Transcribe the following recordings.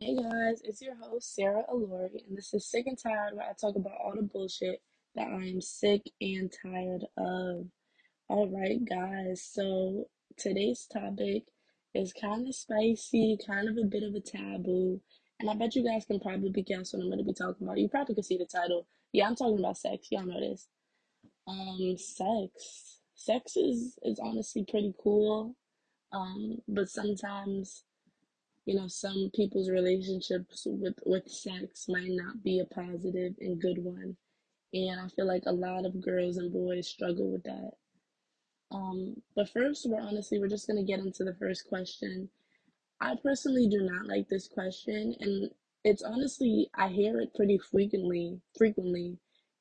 Hey guys, it's your host Sarah Elori, and this is Sick and Tired, where I talk about all the bullshit that I am sick and tired of. Alright guys, so today's topic is kind of spicy, kind of a bit of a taboo, and I bet you guys can probably guess what I'm going to be talking about. You probably can see the title. Yeah, I'm talking about sex. Y'all know this. Sex. Sex is honestly pretty cool, but sometimes, you know, some people's relationships with sex might not be a positive and good one. And I feel like a lot of girls and boys struggle with that. But first, we're just going to get into the first question. I personally do not like this question. And it's honestly, I hear it pretty frequently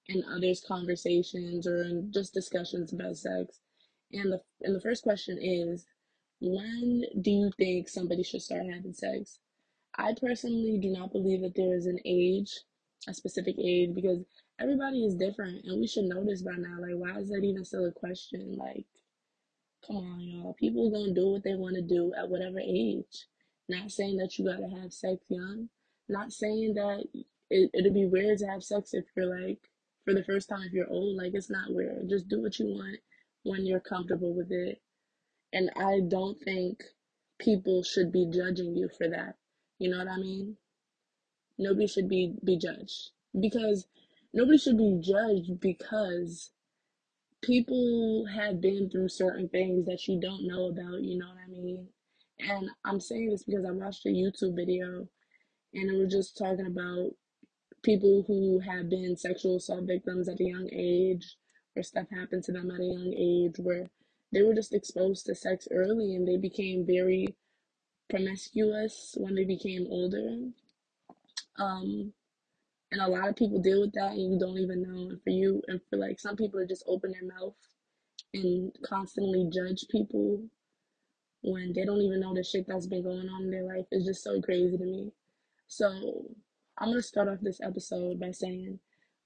in others' conversations or in just discussions about sex. And the first question is, when do you think somebody should start having sex? I personally do not believe that there is an age, a specific age, because everybody is different, and we should know this by now. Like, why is that even still a question? Like, come on, y'all. People are going to do what they want to do at whatever age. Not saying that you got to have sex young. Not saying that it'd be weird to have sex if you're, like, for the first time, if you're old. Like, it's not weird. Just do what you want when you're comfortable with it. And I don't think people should be judging you for that. You know what I mean? Nobody should be judged. Because nobody should be judged because people have been through certain things that you don't know about. You know what I mean? And I'm saying this because I watched a YouTube video, and it was just talking about people who have been sexual assault victims at a young age, or stuff happened to them at a young age where they were just exposed to sex early, and they became very promiscuous when they became older. And a lot of people deal with that, and you don't even know. And for some people just open their mouth and constantly judge people when they don't even know the shit that's been going on in their life. It's just so crazy to me. So I'm going to start off this episode by saying,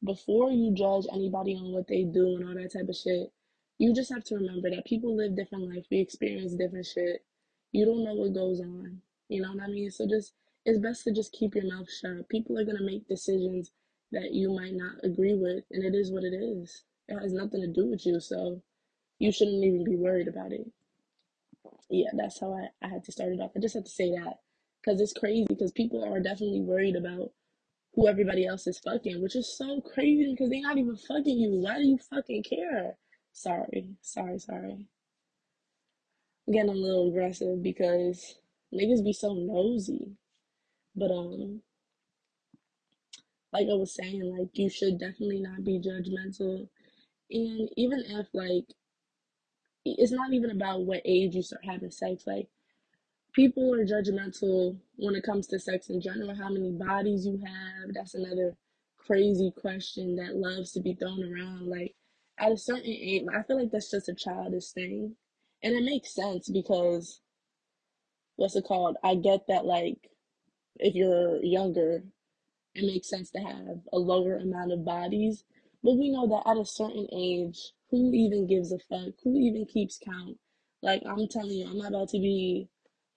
before you judge anybody on what they do and all that type of shit, you just have to remember that people live different life. We experience different shit. You don't know what goes on. You know what I mean? So it's best to just keep your mouth shut. People are going to make decisions that you might not agree with, and it is what it is. It has nothing to do with you, so you shouldn't even be worried about it. Yeah, that's how I had to start it off. I just had to say that because it's crazy, because people are definitely worried about who everybody else is fucking, which is so crazy because they're not even fucking you. Why do you fucking care? Sorry. I'm getting a little aggressive because niggas be so nosy. But, like I was saying, like, you should definitely not be judgmental. And even if, like, it's not even about what age you start having sex. Like, people are judgmental when it comes to sex in general. How many bodies you have, that's another crazy question that loves to be thrown around. Like, at a certain age, I feel like that's just a childish thing. And it makes sense because, I get that, like, if you're younger, it makes sense to have a lower amount of bodies. But we know that at a certain age, who even gives a fuck? Who even keeps count? Like, I'm telling you, I'm not about to be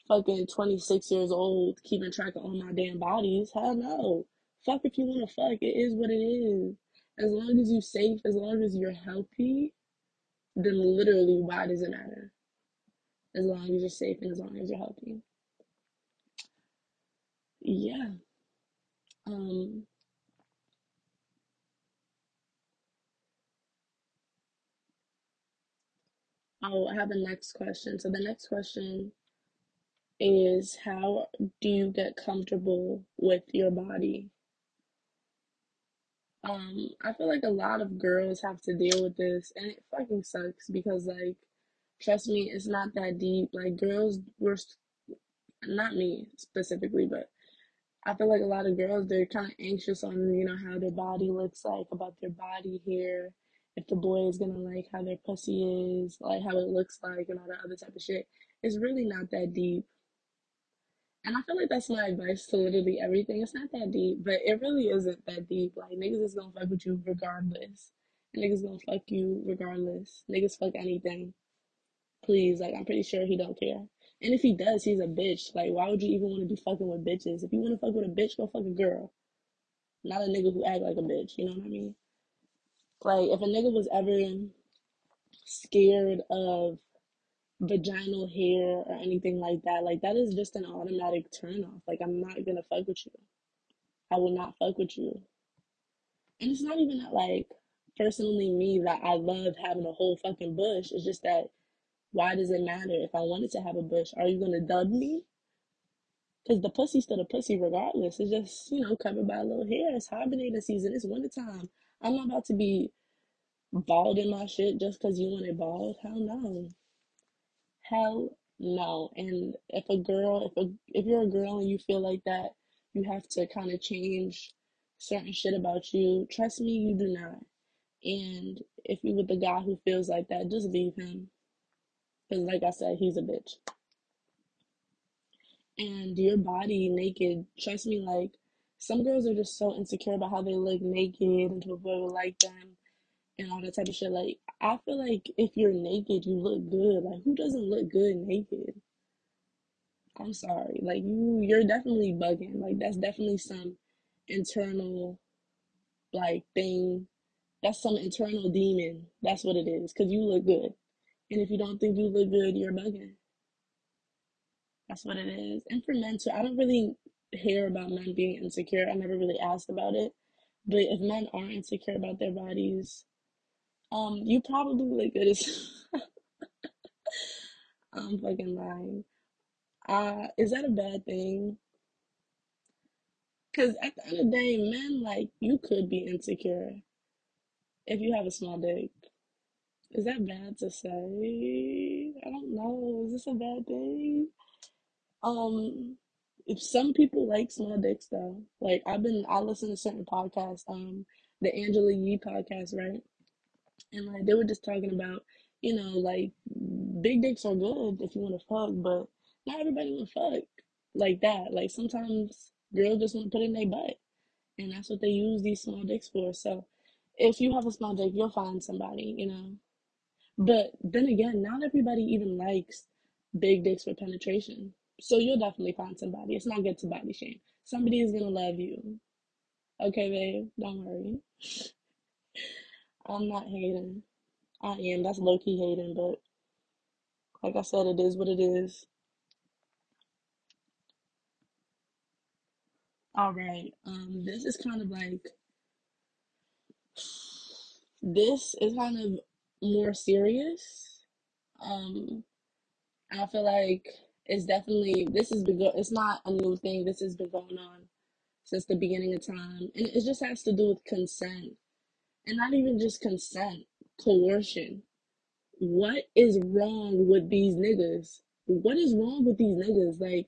fucking 26 years old keeping track of all my damn bodies. Hell no. Fuck if you want to fuck. It is what it is. As long as you're safe, as long as you're healthy, then literally, why does it matter? As long as you're safe and as long as you're healthy. Yeah. I have a next question. So the next question is, how do you get comfortable with your body? I feel like a lot of girls have to deal with this, and it fucking sucks because, like, trust me, it's not that deep. Like, girls, not me specifically, but I feel like a lot of girls, they're kind of anxious on, you know, how their body looks like, about their body hair, if the boy is gonna like how their pussy is, like how it looks like, and all that other type of shit. It's really not that deep. And I feel like that's my advice to literally everything. It's not that deep, but it really isn't that deep. Like, niggas is gonna fuck with you regardless. Niggas gonna fuck you regardless. Niggas fuck anything. Please, like, I'm pretty sure he don't care. And if he does, he's a bitch. Like, why would you even want to be fucking with bitches? If you want to fuck with a bitch, go fuck a girl. Not a nigga who act like a bitch, you know what I mean? Like, if a nigga was ever scared of vaginal hair or anything like, that is just an automatic turnoff. Like, I'm not gonna fuck with you. I will not fuck with you. And it's not even that, like, personally me that I love having a whole fucking bush. It's just that, why does it matter? If I wanted to have a bush, are you gonna dub me? Because the pussy's still a pussy regardless. It's just, you know, covered by a little hair. It's hibernating season. It's wintertime. I'm not about to be bald in my shit just because you want it bald. Hell no. Hell no. And if a girl, if you're a girl and you feel like that, you have to kind of change certain shit about you. Trust me, you do not. And if you're with a guy who feels like that, just leave him. Because like I said, he's a bitch. And your body naked, trust me, like, some girls are just so insecure about how they look naked and to avoid people like them and all that type of shit. Like, I feel like if you're naked, you look good. Like, who doesn't look good naked? I'm sorry. Like, you're definitely bugging. Like, that's definitely some internal, like, thing. That's some internal demon. That's what it is, because you look good. And if you don't think you look good, you're bugging. That's what it is. And for men too, I don't really hear about men being insecure. I never really asked about it. But if men are insecure about their bodies, you probably look good as I'm fucking lying. Is that a bad thing? Because at the end of the day, men, like, you could be insecure if you have a small dick. Is that bad to say? I don't know. Is this a bad thing? If some people like small dicks though, like I listen to certain podcasts, the Angela Yee podcast, right? And like they were just talking about, you know, like big dicks are good if you want to fuck, but not everybody want to fuck like that. Like sometimes girls just want to put it in their butt, and that's what they use these small dicks for. So if you have a small dick, you'll find somebody, you know. But then again, not everybody even likes big dicks for penetration. So you'll definitely find somebody. It's not good to body shame. Somebody is going to love you. Okay, babe? Don't worry. I'm not hating. I am. That's low-key hating, but like I said, it is what it is. All right. This is kind of more serious. I feel like it's not a new thing. This has been going on since the beginning of time. And it just has to do with consent. And not even just consent, coercion. What is wrong with these niggas? What is wrong with these niggas? Like,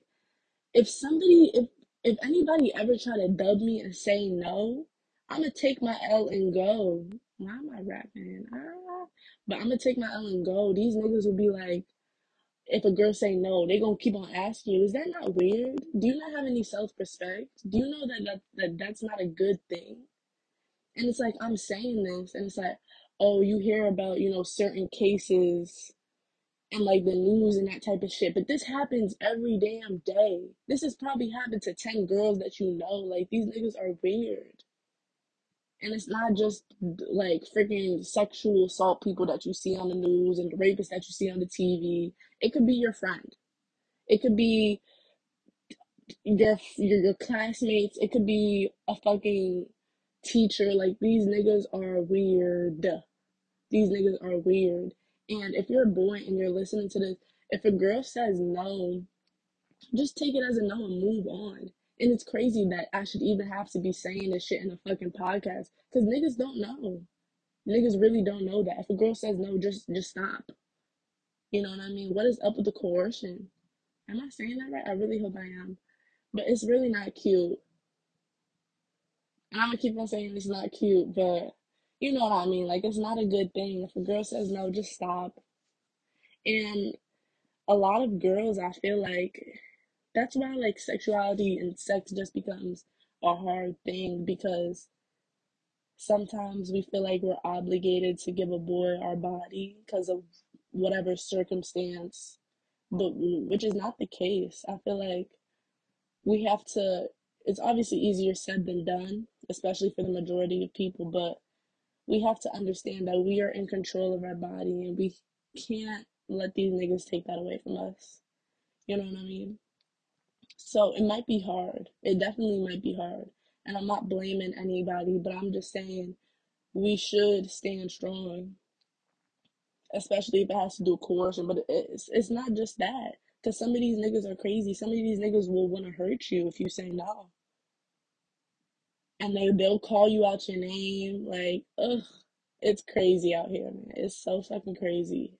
if anybody ever try to dub me and say no, I'm going to take my L and go. Why am I rapping? But I'm going to take my L and go. These niggas will be like, if a girl say no, they gonna keep on asking you. Is that not weird? Do you not have any self-respect? Do you know that's not a good thing? And it's like, I'm saying this, and it's like, oh, you hear about, you know, certain cases and like the news and that type of shit, but this happens every damn day. This has probably happened to 10 girls that you know. Like, these niggas are weird. And it's not just like freaking sexual assault people that you see on the news and the rapists that you see on the TV. It could be your friend. It could be your classmates. It could be a fucking teacher. Like, these niggas are weird. These niggas are weird. And if you're a boy and you're listening to this, if a girl says no, just take it as a no and move on. And it's crazy that I should even have to be saying this shit in a fucking podcast. Because niggas don't know. Niggas really don't know that. If a girl says no, just stop. You know what I mean? What is up with the coercion? Am I saying that right? I really hope I am. But it's really not cute. And I'm going to keep on saying it's not cute, but you know what I mean. Like, it's not a good thing. If a girl says no, just stop. And a lot of girls, I feel like, that's why, like, sexuality and sex just becomes a hard thing, because sometimes we feel like we're obligated to give a boy our body because of whatever circumstance but which is not the case. I feel like we have to, it's obviously easier said than done, especially for the majority of people, but we have to understand that we are in control of our body and we can't let these niggas take that away from us. You know what I mean? So it might be hard. It definitely might be hard. And I'm not blaming anybody, but I'm just saying we should stand strong, especially if it has to do with coercion. But it's not just that, because some of these niggas are crazy. Some of these niggas will want to hurt you if you say no. And they'll call you out your name. Like, ugh, it's crazy out here, man. It's so fucking crazy.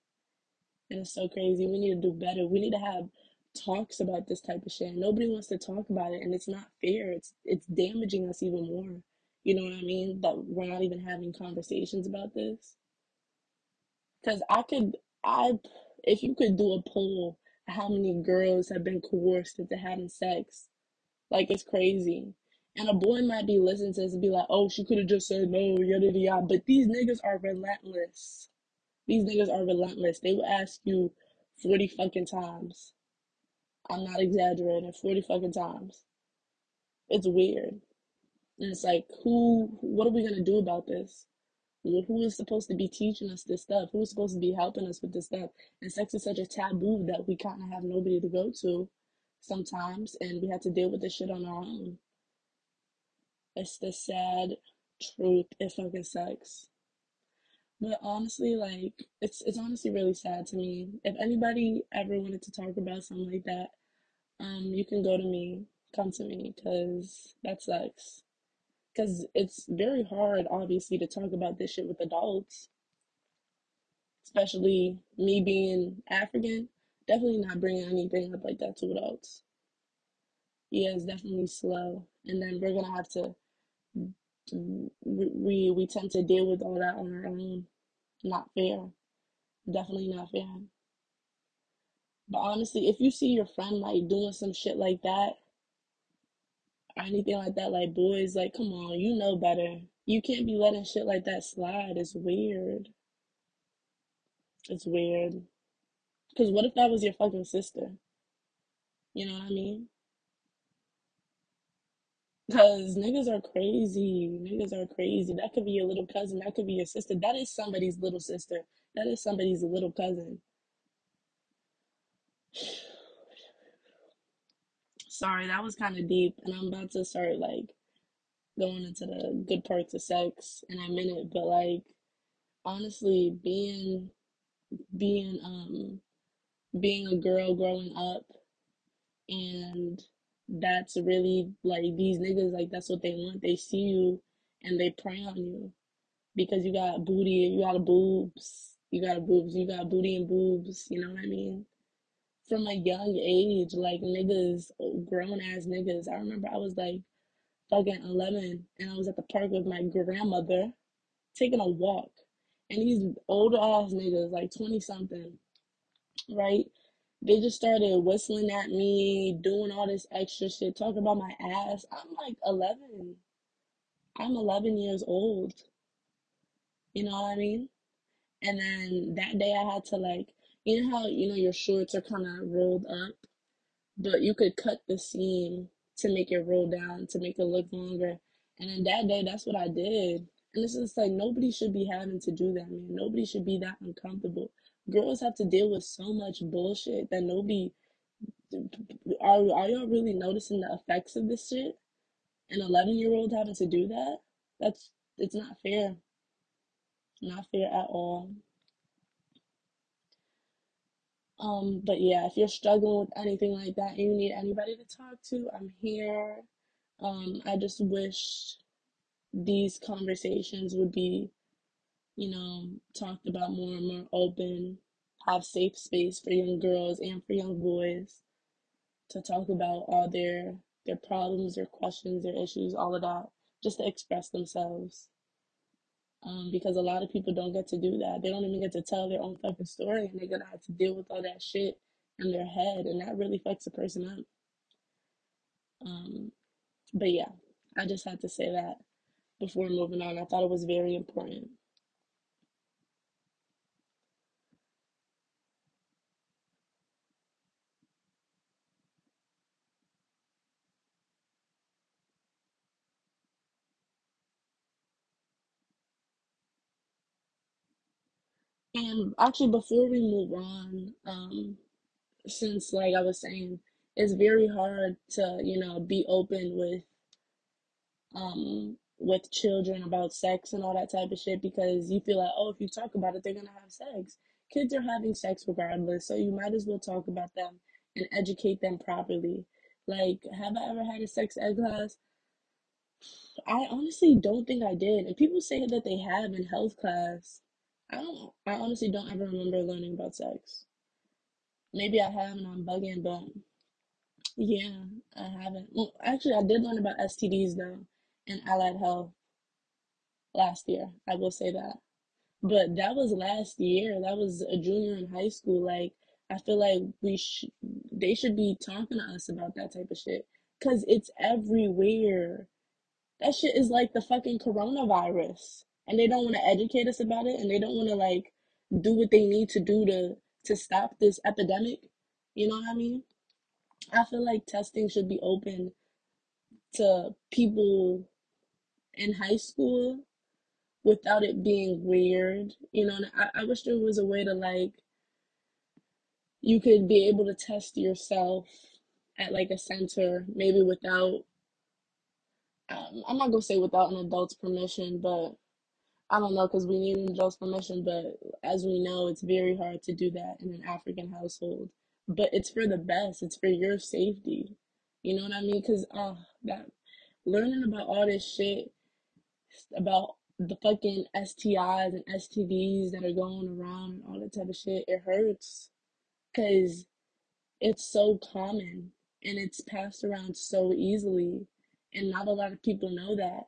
And it's so crazy. We need to do better. We need to have talks about this type of shit. Nobody wants to talk about it, and it's not fair. It's damaging us even more. You know what I mean? That we're not even having conversations about this. Because if you could do a poll, how many girls have been coerced into having sex? Like, it's crazy. And a boy might be listening to this and be like, oh, she could have just said no, yada, yada. But these niggas are relentless. These niggas are relentless. They will ask you 40 fucking times. I'm not exaggerating. 40 fucking times. It's weird. And it's like, what are we going to do about this? Who is supposed to be teaching us this stuff? Who is supposed to be helping us with this stuff? And sex is such a taboo that we kind of have nobody to go to sometimes. And we have to deal with this shit on our own. It's the sad truth. It fucking sucks. But honestly, like, it's honestly really sad to me. If anybody ever wanted to talk about something like that, you can go to me. Come to me, because that sucks. Because it's very hard, obviously, to talk about this shit with adults. Especially me being African. Definitely not bringing anything up like that to adults. Yeah, it's definitely slow. And then we're gonna have to... We tend to deal with all that on our own. Not fair. Definitely not fair. But honestly, if you see your friend, like, doing some shit like that, or anything like that, like, boys, like, come on, you know better. You can't be letting shit like that slide. It's weird. It's weird. Because what if that was your fucking sister? You know what I mean? Because niggas are crazy. Niggas are crazy. That could be your little cousin. That could be your sister. That is somebody's little sister. That is somebody's little cousin. Sorry, that was kind of deep. And I'm about to start, like, going into the good parts of sex in a minute. But, like, honestly, being a girl growing up, and... that's really, like, these niggas, like, that's what they want. They see you and they prey on you because you got booty, you got boobs, you got booty and boobs, you know what I mean? From a young age, like, niggas, grown-ass niggas. I remember I was, like, fucking 11, and I was at the park with my grandmother taking a walk, and these old-ass niggas, like, 20-something, right? They just started whistling at me, doing all this extra shit, talking about my ass. I'm like 11. I'm 11 years old. You know what I mean? And then that day I had to, like, you know how, you know, your shorts are kind of rolled up, but you could cut the seam to make it roll down, to make it look longer. And then that day, that's what I did. And it's just like, nobody should be having to do that, man. Nobody should be that uncomfortable. Girls have to deal with so much bullshit that nobody... Are y'all really noticing the effects of this shit? An 11-year-old having to do that? It's not fair. Not fair at all. But yeah, if you're struggling with anything like that and you need anybody to talk to, I'm here. I just wish these conversations would be, you know, talked about more and more, open, have safe space for young girls and for young boys to talk about all their problems, their questions, their issues, all of that, just to express themselves. Because a lot of people don't get to do that. They don't even get to tell their own fucking story, and they're gonna have to deal with all that shit in their head, and that really fucks a person up. But yeah, I just had to say that before moving on. I thought it was very important. And actually, before we move on, since like I was saying, it's very hard to, you know, be open with children about sex and all that type of shit, because you feel like, oh, if you talk about it, they're gonna have sex. Kids are having sex regardless, so you might as well talk about them and educate them properly. Like, have I ever had a sex ed class? I honestly don't think I did. And people say that they have in health class. I honestly don't ever remember learning about sex. Maybe I have and I'm bugging, but yeah, I haven't. Well, actually, I did learn about STDs though in allied health last year. I will say that. But that was last year. That was a junior in high school. Like, I feel like they should be talking to us about that type of shit, because it's everywhere. That shit is like the fucking coronavirus, and they don't want to educate us about it, and they don't want to, like, do what they need to do to stop this epidemic. You know what I mean? I feel like testing should be open to people in high school without it being weird. You know, and I wish there was a way to, like, you could be able to test yourself at, like, a center, maybe without, I'm not going to say without an adult's permission, but I don't know, because we need an adult's permission, but as we know, it's very hard to do that in an African household. But it's for the best. It's for your safety. You know what I mean? Because learning about all this shit, about the fucking STIs and STDs that are going around and all that type of shit, it hurts. Because it's so common and it's passed around so easily, and not a lot of people know that.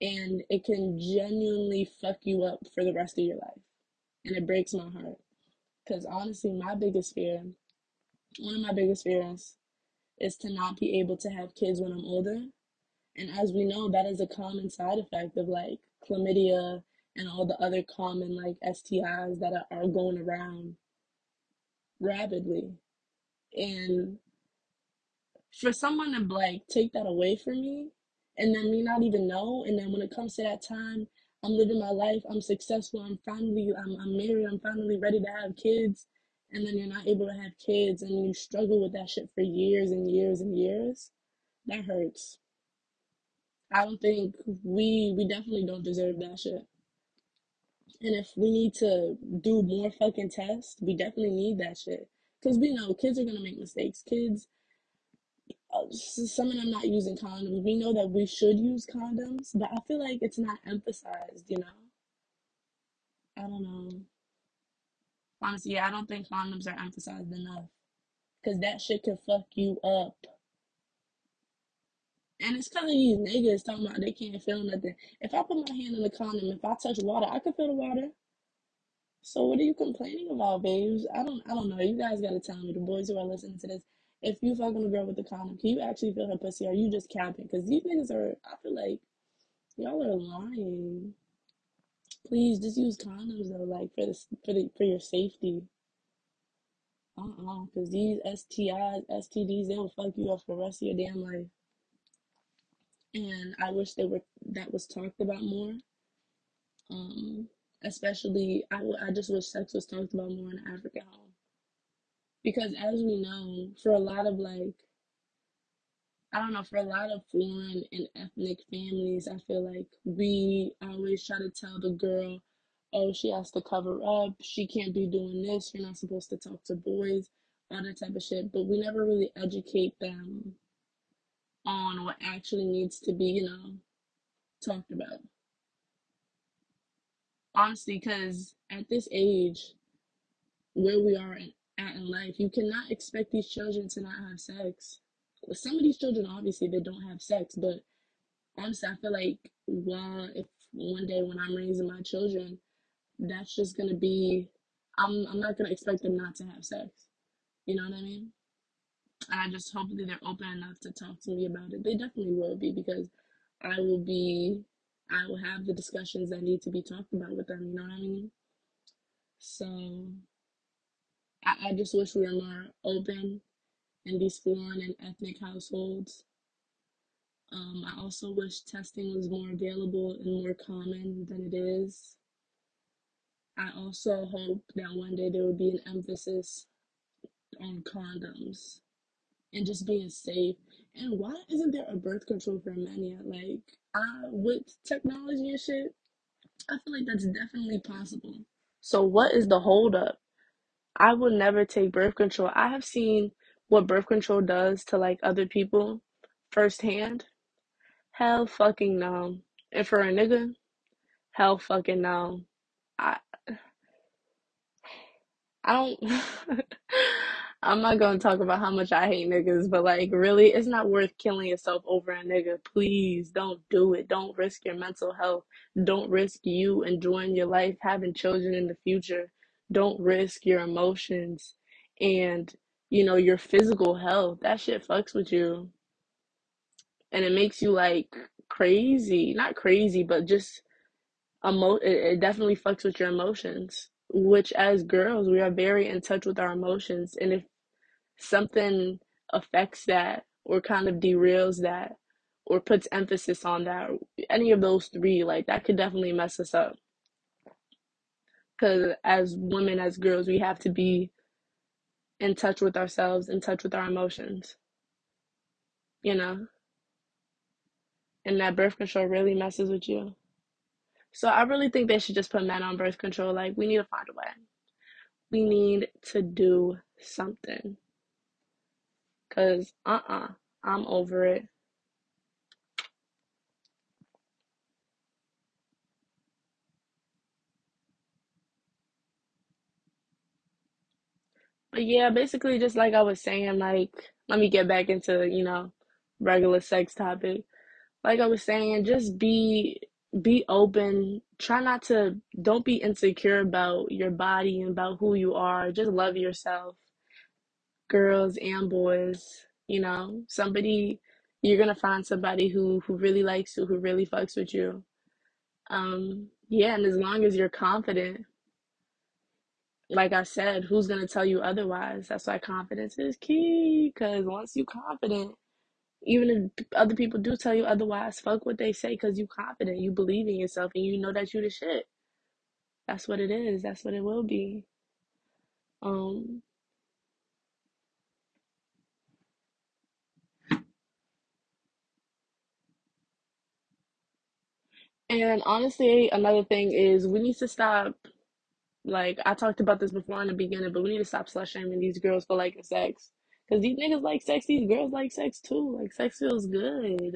And it can genuinely fuck you up for the rest of your life. And it breaks my heart. Because honestly, one of my biggest fears is to not be able to have kids when I'm older. And as we know, that is a common side effect of, like, chlamydia and all the other common, like, STIs that are going around rapidly. And for someone to, like, take that away from me, and then me not even know, and then when it comes to that time, I'm living my life, I'm successful, I'm married, I'm finally ready to have kids, and then you're not able to have kids, and you struggle with that shit for years and years and years. That hurts. I don't think, we definitely don't deserve that shit. And if we need to do more fucking tests, we definitely need that shit. Because we know kids are going to make mistakes. Kids, some of them not using condoms. We know that we should use condoms, but I feel like it's not emphasized, you know? I don't know. Honestly, yeah, I don't think condoms are emphasized enough, because that shit can fuck you up. And it's because of these niggas talking about they can't feel nothing. If I put my hand in the condom, if I touch water, I can feel the water. So what are you complaining about, babes? I don't know. You guys got to tell me, the boys who are listening to this, if you fucking a girl with a condom, can you actually feel her pussy, or are you just capping? Because these niggas are, I feel like, y'all are lying. Please, just use condoms, though, like, for your safety. Because these STIs, STDs, they will fuck you up for the rest of your damn life. And I wish that was talked about more. Especially, I just wish sex was talked about more in African home. Because as we know, for a lot of, like, I don't know, for a lot of foreign and ethnic families, I feel like we always try to tell the girl, oh, she has to cover up, she can't be doing this, you're not supposed to talk to boys, all that type of shit. But we never really educate them on what actually needs to be, you know, talked about. Honestly, because at this age, where we are at in life, you cannot expect these children to not have sex. Well, some of these children, obviously, they don't have sex, but honestly, I feel like, well, if one day when I'm raising my children, that's just going to be, I'm not going to expect them not to have sex. You know what I mean? And I just hope that they're open enough to talk to me about it. They definitely will be, because I will have the discussions that need to be talked about with them, you know what I mean? So, I just wish we were more open in these foreign and ethnic households. I also wish testing was more available and more common than it is. I also hope that one day there will be an emphasis on condoms and just being safe. And why isn't there a birth control for men yet? Like, with technology and shit, I feel like that's definitely possible. So what is the holdup? I will never take birth control. I have seen what birth control does to, like, other people firsthand. Hell fucking no. And for a nigga, hell fucking no. I don't... I'm not gonna talk about how much I hate niggas, but, like, really, it's not worth killing yourself over a nigga. Please, don't do it. Don't risk your mental health. Don't risk you enjoying your life, having children in the future. Don't risk your emotions and, you know, your physical health. That shit fucks with you. And it makes you, like, crazy. Not crazy, but just, it definitely fucks with your emotions. Which, as girls, we are very in touch with our emotions, and if something affects that or kind of derails that or puts emphasis on that, any of those three, like, that could definitely mess us up. Because as women, as girls, we have to be in touch with ourselves, in touch with our emotions, you know? And that birth control really messes with you. So I really think they should just put men on birth control. Like, we need to find a way. We need to do something. Because, I'm over it. But yeah, basically, just like I was saying, like, let me get back into, you know, regular sex topic. Like I was saying, just be open. Try not to, don't be insecure about your body and about who you are. Just love yourself, girls and boys. You know, you're gonna find somebody who really likes you, who really fucks with you. Yeah, and as long as you're confident, like I said, who's gonna tell you otherwise? That's why confidence is key, because once you're confident, even if other people do tell you otherwise, fuck what they say, because you confident, you believe in yourself, and you know that you the shit. That's what it is. That's what it will be. And honestly, another thing is we need to stop, like, I talked about this before in the beginning, but we need to stop slut-shaming these girls for liking sex. Because these niggas like sex, these girls like sex too. Like, sex feels good.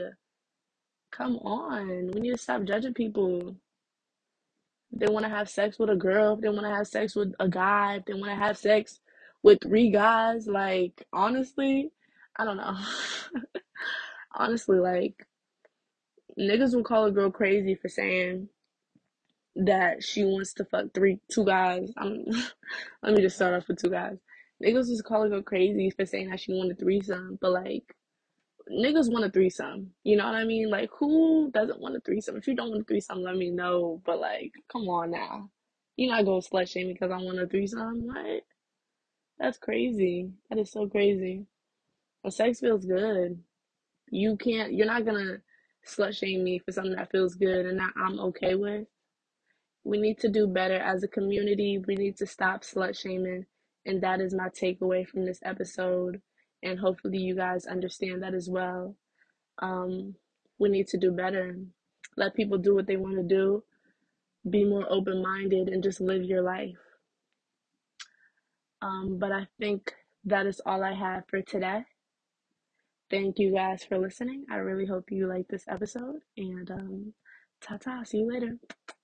Come on. We need to stop judging people. If they want to have sex with a girl, if they want to have sex with a guy, if they want to have sex with 3 guys, like, honestly, I don't know. Honestly, like, niggas will call a girl crazy for saying that she wants to fuck 2 guys. Let me just start off with 2 guys. Niggas was calling her crazy for saying that she wanted a threesome, but, like, niggas want a threesome. You know what I mean? Like, who doesn't want a threesome? If you don't want a threesome, let me know. But, like, come on now. You're not going to slut shame me because I want a threesome? What? That's crazy. That is so crazy. Well, sex feels good. You're not going to slut shame me for something that feels good and that I'm okay with. We need to do better as a community. We need to stop slut shaming. And that is my takeaway from this episode. And hopefully you guys understand that as well. We need to do better. Let people do what they want to do. Be more open-minded and just live your life. But I think that is all I have for today. Thank you guys for listening. I really hope you liked this episode. And ta-ta. See you later.